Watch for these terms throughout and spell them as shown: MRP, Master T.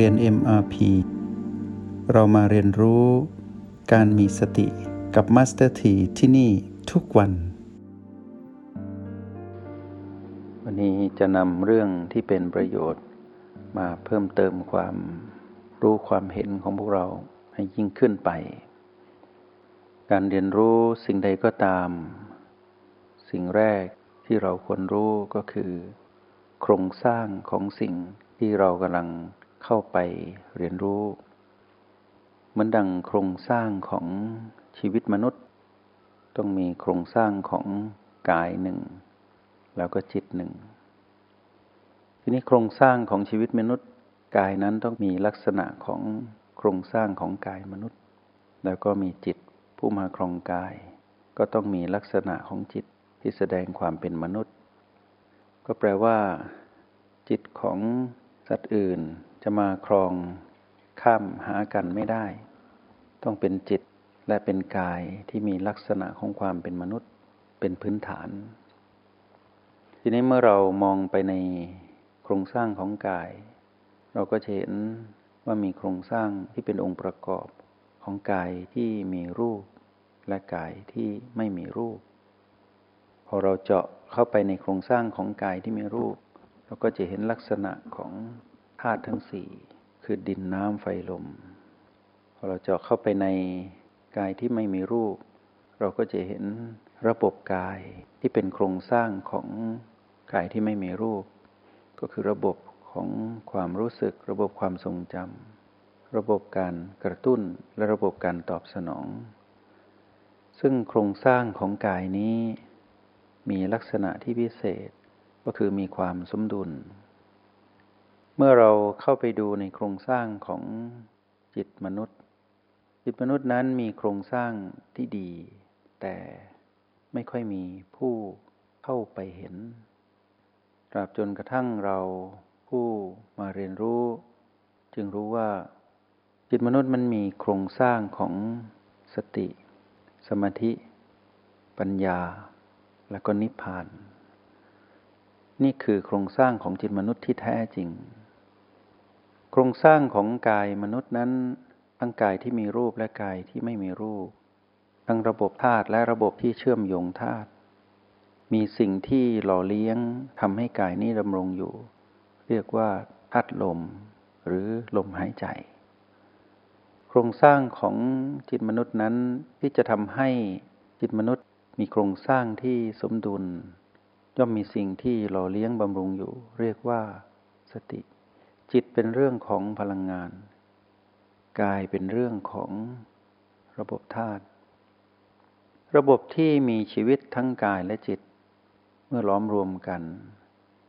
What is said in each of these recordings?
เรียน MRP เรามาเรียนรู้การมีสติกับ Master T ที่นี่ทุกวันวันนี้จะนำเรื่องที่เป็นประโยชน์มาเพิ่มเติมความรู้ความเห็นของพวกเราให้ยิ่งขึ้นไปการเรียนรู้สิ่งใดก็ตามสิ่งแรกที่เราควรรู้ก็คือโครงสร้างของสิ่งที่เรากำลังเข้าไปเรียนรู้เหมือนดังโครงสร้างของชีวิตมนุษย์ต้องมีโครงสร้างของกายหนึ่งแล้วก็จิตหนึ่งทีนี้โครงสร้างของชีวิตมนุษย์กายนั้นต้องมีลักษณะของโครงสร้างของกายมนุษย์แล้วก็มีจิตผู้มาครองกายก็ต้องมีลักษณะของจิตที่แสดงความเป็นมนุษย์ก็แปลว่าจิตของสัตว์อื่นจะมาครองข้ามหากันไม่ได้ต้องเป็นจิตและเป็นกายที่มีลักษณะของความเป็นมนุษย์เป็นพื้นฐานทีนี้เมื่อเรามองไปในโครงสร้างของกายเราก็จะเห็นว่ามีโครงสร้างที่เป็นองค์ประกอบของกายที่มีรูปและกายที่ไม่มีรูปพอเราเจาะเข้าไปในโครงสร้างของกายที่มีรูปเราก็จะเห็นลักษณะของธาตุทั้งสี่คือดินน้ำไฟลมพอเราเจาะเข้าไปในกายที่ไม่มีรูปเราก็จะเห็นระบบกายที่เป็นโครงสร้างของกายที่ไม่มีรูปก็คือระบบของความรู้สึกระบบความทรงจำระบบการกระตุ้นและระบบการตอบสนองซึ่งโครงสร้างของกายนี้มีลักษณะที่พิเศษก็คือมีความสมดุลเมื่อเราเข้าไปดูในโครงสร้างของจิตมนุษย์จิตมนุษย์นั้นมีโครงสร้างที่ดีแต่ไม่ค่อยมีผู้เข้าไปเห็นตราบจนกระทั่งเราผู้มาเรียนรู้จึงรู้ว่าจิตมนุษย์มันมีโครงสร้างของสติสมาธิปัญญาและก็นิพพานนี่คือโครงสร้างของจิตมนุษย์ที่แท้จริงโครงสร้างของกายมนุษย์นั้นทั้งกายที่มีรูปและกายที่ไม่มีรูปทั้งระบบธาตุและระบบที่เชื่อมโยงธาตุมีสิ่งที่หล่อเลี้ยงทำให้กายนี้ดำรงอยู่เรียกว่าธาตุลมหรือลมหายใจโครงสร้างของจิตมนุษย์นั้นที่จะทำให้จิตมนุษย์มีโครงสร้างที่สมดุลย่อมมีสิ่งที่หล่อเลี้ยงบำรุงอยู่เรียกว่าสติจิตเป็นเรื่องของพลังงานกายเป็นเรื่องของระบบธาตุระบบที่มีชีวิตทั้งกายและจิตเมื่อล้อมรวมกัน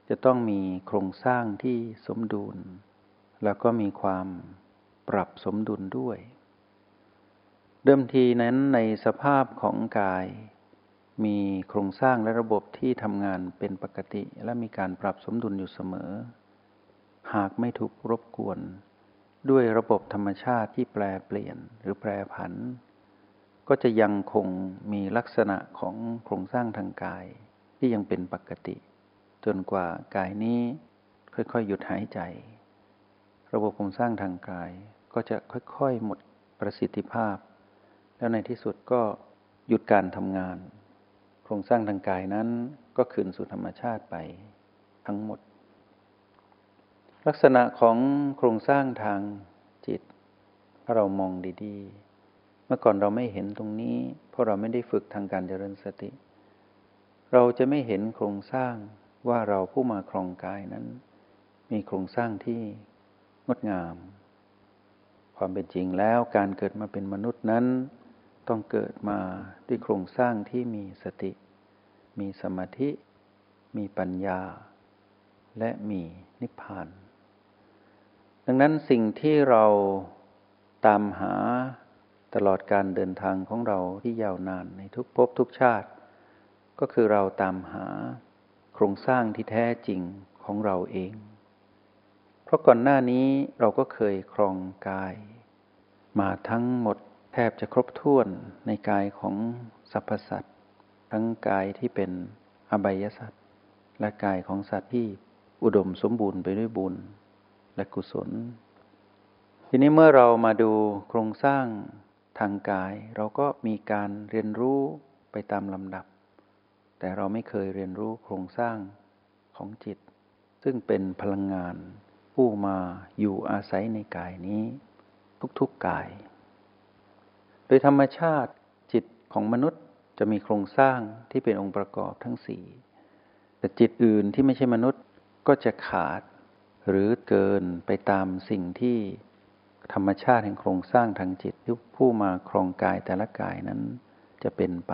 จะต้องมีโครงสร้างที่สมดุลแล้วก็มีความปรับสมดุลด้วยเดิมทีนั้นในสภาพของกายมีโครงสร้างและระบบที่ทำงานเป็นปกติและมีการปรับสมดุลอยู่เสมอหากไม่ถูกรบกวนด้วยระบบธรรมชาติที่แปรเปลี่ยนหรือแปรผันก็จะยังคงมีลักษณะของโครงสร้างทางกายที่ยังเป็นปกติจนกว่ากายนี้ค่อยๆหยุดหายใจระบบโครงสร้างทางกายก็จะค่อยๆหมดประสิทธิภาพแล้วในที่สุดก็หยุดการทำงานโครงสร้างทางกายนั้นก็คืนสู่ธรรมชาติไปทั้งหมดลักษณะของโครงสร้างทางจิตถ้าเรามองดีๆเมื่อก่อนเราไม่เห็นตรงนี้เพราะเราไม่ได้ฝึกทางการเจริญสติเราจะไม่เห็นโครงสร้างว่าเราผู้มาครองกายนั้นมีโครงสร้างที่งดงามความเป็นจริงแล้วการเกิดมาเป็นมนุษย์นั้นต้องเกิดมาด้วยโครงสร้างที่มีสติมีสมาธิมีปัญญาและมีนิพพานดังนั้นสิ่งที่เราตามหาตลอดการเดินทางของเราที่ยาวนานในทุกภพทุกชาติก็คือเราตามหาโครงสร้างที่แท้จริงของเราเองเพราะก่อนหน้านี้เราก็เคยครองกายมาทั้งหมดแทบจะครบถ้วนในกายของสรรพสัตว์ทั้งกายที่เป็นอบายสัตว์และกายของสัตว์ที่อุดมสมบูรณ์ไปด้วยบุญและกุศล ทีนี้เมื่อเรามาดูโครงสร้างทางกายเราก็มีการเรียนรู้ไปตามลำดับแต่เราไม่เคยเรียนรู้โครงสร้างของจิตซึ่งเป็นพลังงานผู้มาอยู่อาศัยในกายนี้ทุกๆกายโดยธรรมชาติจิตของมนุษย์จะมีโครงสร้างที่เป็นองค์ประกอบทั้งสี่แต่จิตอื่นที่ไม่ใช่มนุษย์ก็จะขาดหรือเกินไปตามสิ่งที่ธรรมชาติแห่งโครงสร้างทางจิตที่ผู้มาครองกายแต่ละกายนั้นจะเป็นไป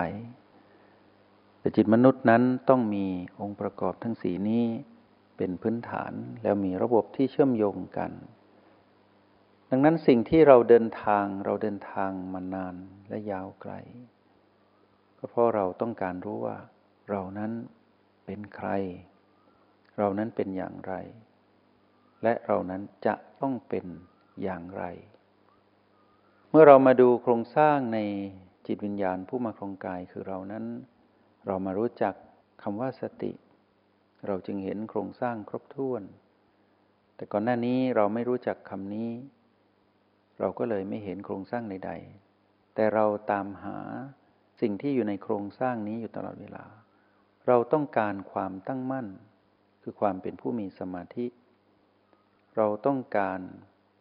แต่จิตมนุษย์นั้นต้องมีองค์ประกอบทั้งสี่นี้เป็นพื้นฐานแล้วมีระบบที่เชื่อมโยงกันดังนั้นสิ่งที่เราเดินทางมานานและยาวไกลก็เพราะเราต้องการรู้ว่าเรานั้นเป็นใครเรานั้นเป็นอย่างไรและเรานั้นจะต้องเป็นอย่างไรเมื่อเรามาดูโครงสร้างในจิตวิญญาณผู้มาครองกายคือเรานั้นเรามารู้จักคำว่าสติเราจึงเห็นโครงสร้างครบถ้วนแต่ก่อนหน้านี้เราไม่รู้จักคำนี้เราก็เลยไม่เห็นโครงสร้างใดๆแต่เราตามหาสิ่งที่อยู่ในโครงสร้างนี้อยู่ตลอดเวลาเราต้องการความตั้งมั่นคือความเป็นผู้มีสมาธิเราต้องการ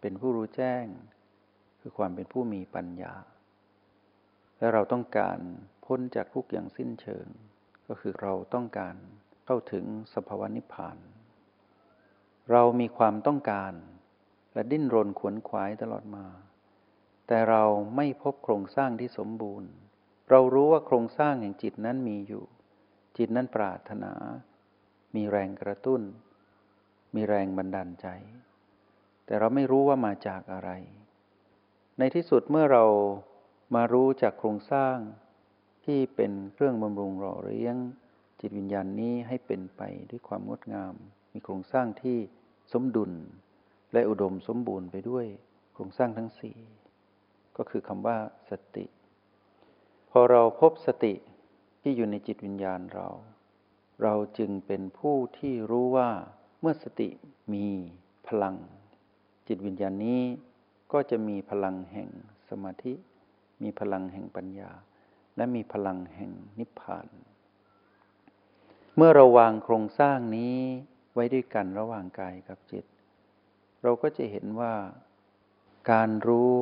เป็นผู้รู้แจ้งคือความเป็นผู้มีปัญญาและเราต้องการพ้นจากทุกข์อย่างสิ้นเชิงก็คือเราต้องการเข้าถึงสภาวะนิพพานเรามีความต้องการและดิ้นรนขวนขวายตลอดมาแต่เราไม่พบโครงสร้างที่สมบูรณ์เรารู้ว่าโครงสร้างแห่งจิตนั้นมีอยู่จิตนั้นปรารถนามีแรงกระตุ้นมีแรงบันดาลใจแต่เราไม่รู้ว่ามาจากอะไรในที่สุดเมื่อเรามารู้จากโครงสร้างที่เป็นเครื่องบำรุงหล่อเลี้ยงจิตวิญญาณนี้ให้เป็นไปด้วยความงดงามมีโครงสร้างที่สมดุลและอุดมสมบูรณ์ไปด้วยโครงสร้างทั้งสี่ก็คือคำว่าสติพอเราพบสติที่อยู่ในจิตวิญญาณเราจึงเป็นผู้ที่รู้ว่าเมื่อสติมีพลังจิตวิญญาณนี้ก็จะมีพลังแห่งสมาธิมีพลังแห่งปัญญาและมีพลังแห่งนิพพานเมื่อเราวางโครงสร้างนี้ไว้ด้วยกันระหว่างกายกับจิตเราก็จะเห็นว่าการรู้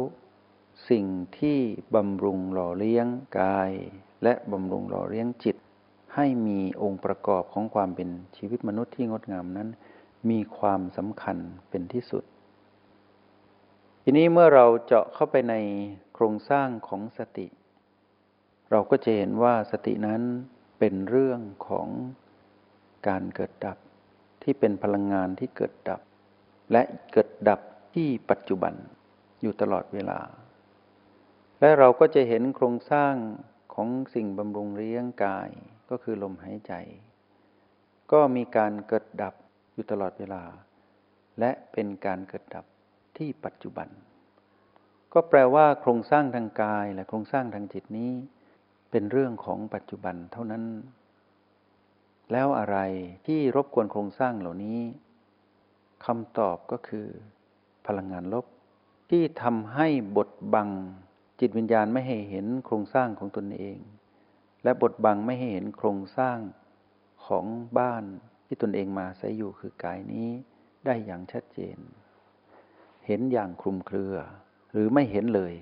สิ่งที่บำรุงหล่อเลี้ยงกายและบำรุงหล่อเลี้ยงจิตให้มีองค์ประกอบของความเป็นชีวิตมนุษย์ที่งดงามนั้นมีความสำคัญเป็นที่สุดทีนี้เมื่อเราเจาะเข้าไปในโครงสร้างของสติเราก็จะเห็นว่าสตินั้นเป็นเรื่องของการเกิดดับที่เป็นพลังงานที่เกิดดับและเกิดดับที่ปัจจุบันอยู่ตลอดเวลาและเราก็จะเห็นโครงสร้างของสิ่งบำรุงเลี้ยงกายก็คือลมหายใจก็มีการเกิดดับอยู่ตลอดเวลาและเป็นการเกิดดับที่ปัจจุบันก็แปลว่าโครงสร้างทางกายและโครงสร้างทางจิตนี้เป็นเรื่องของปัจจุบันเท่านั้นแล้วอะไรที่รบกวนโครงสร้างเหล่านี้คำตอบก็คือพลังงานลบที่ทำให้บดบังจิตวิญญาณไม่ให้เห็นโครงสร้างของตนเองและบดบังไม่ให้เห็นโครงสร้างของบ้านที่ตนเองมาอาศัยอยู่คือกายนี้ได้อย่างชัดเจนเห็นอย่างคลุมเครือหรือไม่เห็นเลย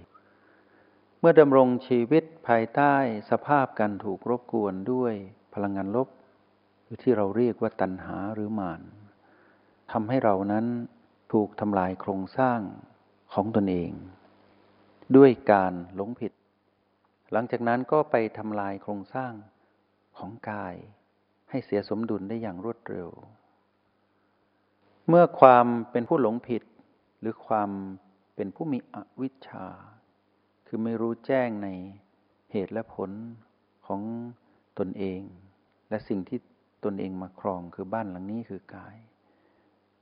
เมื่อดำรงชีวิตภายใต้สภาพการถูกรบกวนด้วยพลังงานลบหรือที่เราเรียกว่าตัณหาหรือมารทำให้เรานั้นถูกทำลายโครงสร้างของตนเองด้วยการหลงผิดหลังจากนั้นก็ไปทำลายโครงสร้างของกายให้เสียสมดุลได้อย่างรวดเร็วเมื่อความเป็นผู้หลงผิดหรือความเป็นผู้มีอวิชชาคือไม่รู้แจ้งในเหตุและผลของตนเองและสิ่งที่ตนเองมาครองคือบ้านหลังนี้คือกาย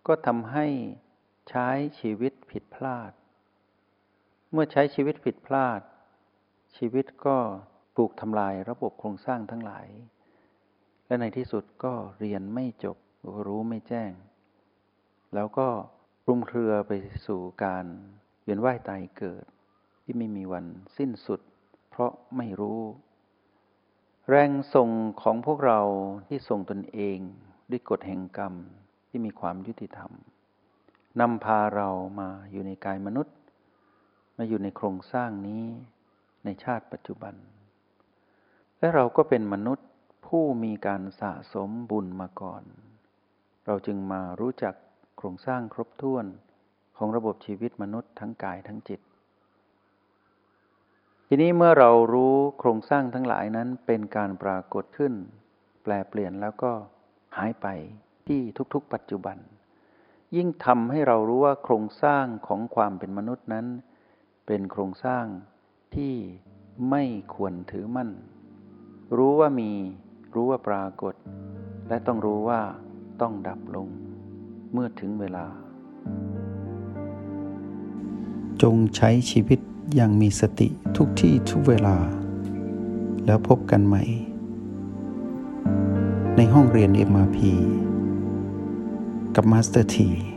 ก็ทำให้ใช้ชีวิตผิดพลาดเมื่อใช้ชีวิตผิดพลาดชีวิตก็ถูกทำลายระบบโครงสร้างทั้งหลายและในที่สุดก็เรียนไม่จบรู้ไม่แจ้งแล้วก็คลุมเครือไปสู่การ เวียนว่ายตายเกิดที่ไม่มีวันสิ้นสุดเพราะไม่รู้แรงส่งของพวกเราที่ส่งตนเองด้วยกฎแห่งกรรมที่มีความยุติธรรมนำพาเรามาอยู่ในกายมนุษย์มาอยู่ในโครงสร้างนี้ในชาติปัจจุบันและเราก็เป็นมนุษย์ผู้มีการสะสมบุญมาก่อนเราจึงมารู้จักโครงสร้างครบถ้วนของระบบชีวิตมนุษย์ทั้งกายทั้งจิตทีนี้เมื่อเรารู้โครงสร้างทั้งหลายนั้นเป็นการปรากฏขึ้นแปลเปลี่ยนแล้วก็หายไปที่ทุกๆปัจจุบันยิ่งทำให้เรารู้ว่าโครงสร้างของความเป็นมนุษย์นั้นเป็นโครงสร้างที่ไม่ควรถือมั่นรู้ว่ามีรู้ว่าปรากฏและต้องรู้ว่าต้องดับลงเมื่อถึงเวลาจงใช้ชีวิตอย่างมีสติทุกที่ทุกเวลาแล้วพบกันใหม่ในห้องเรียน MRP กับมาสเตอร์ที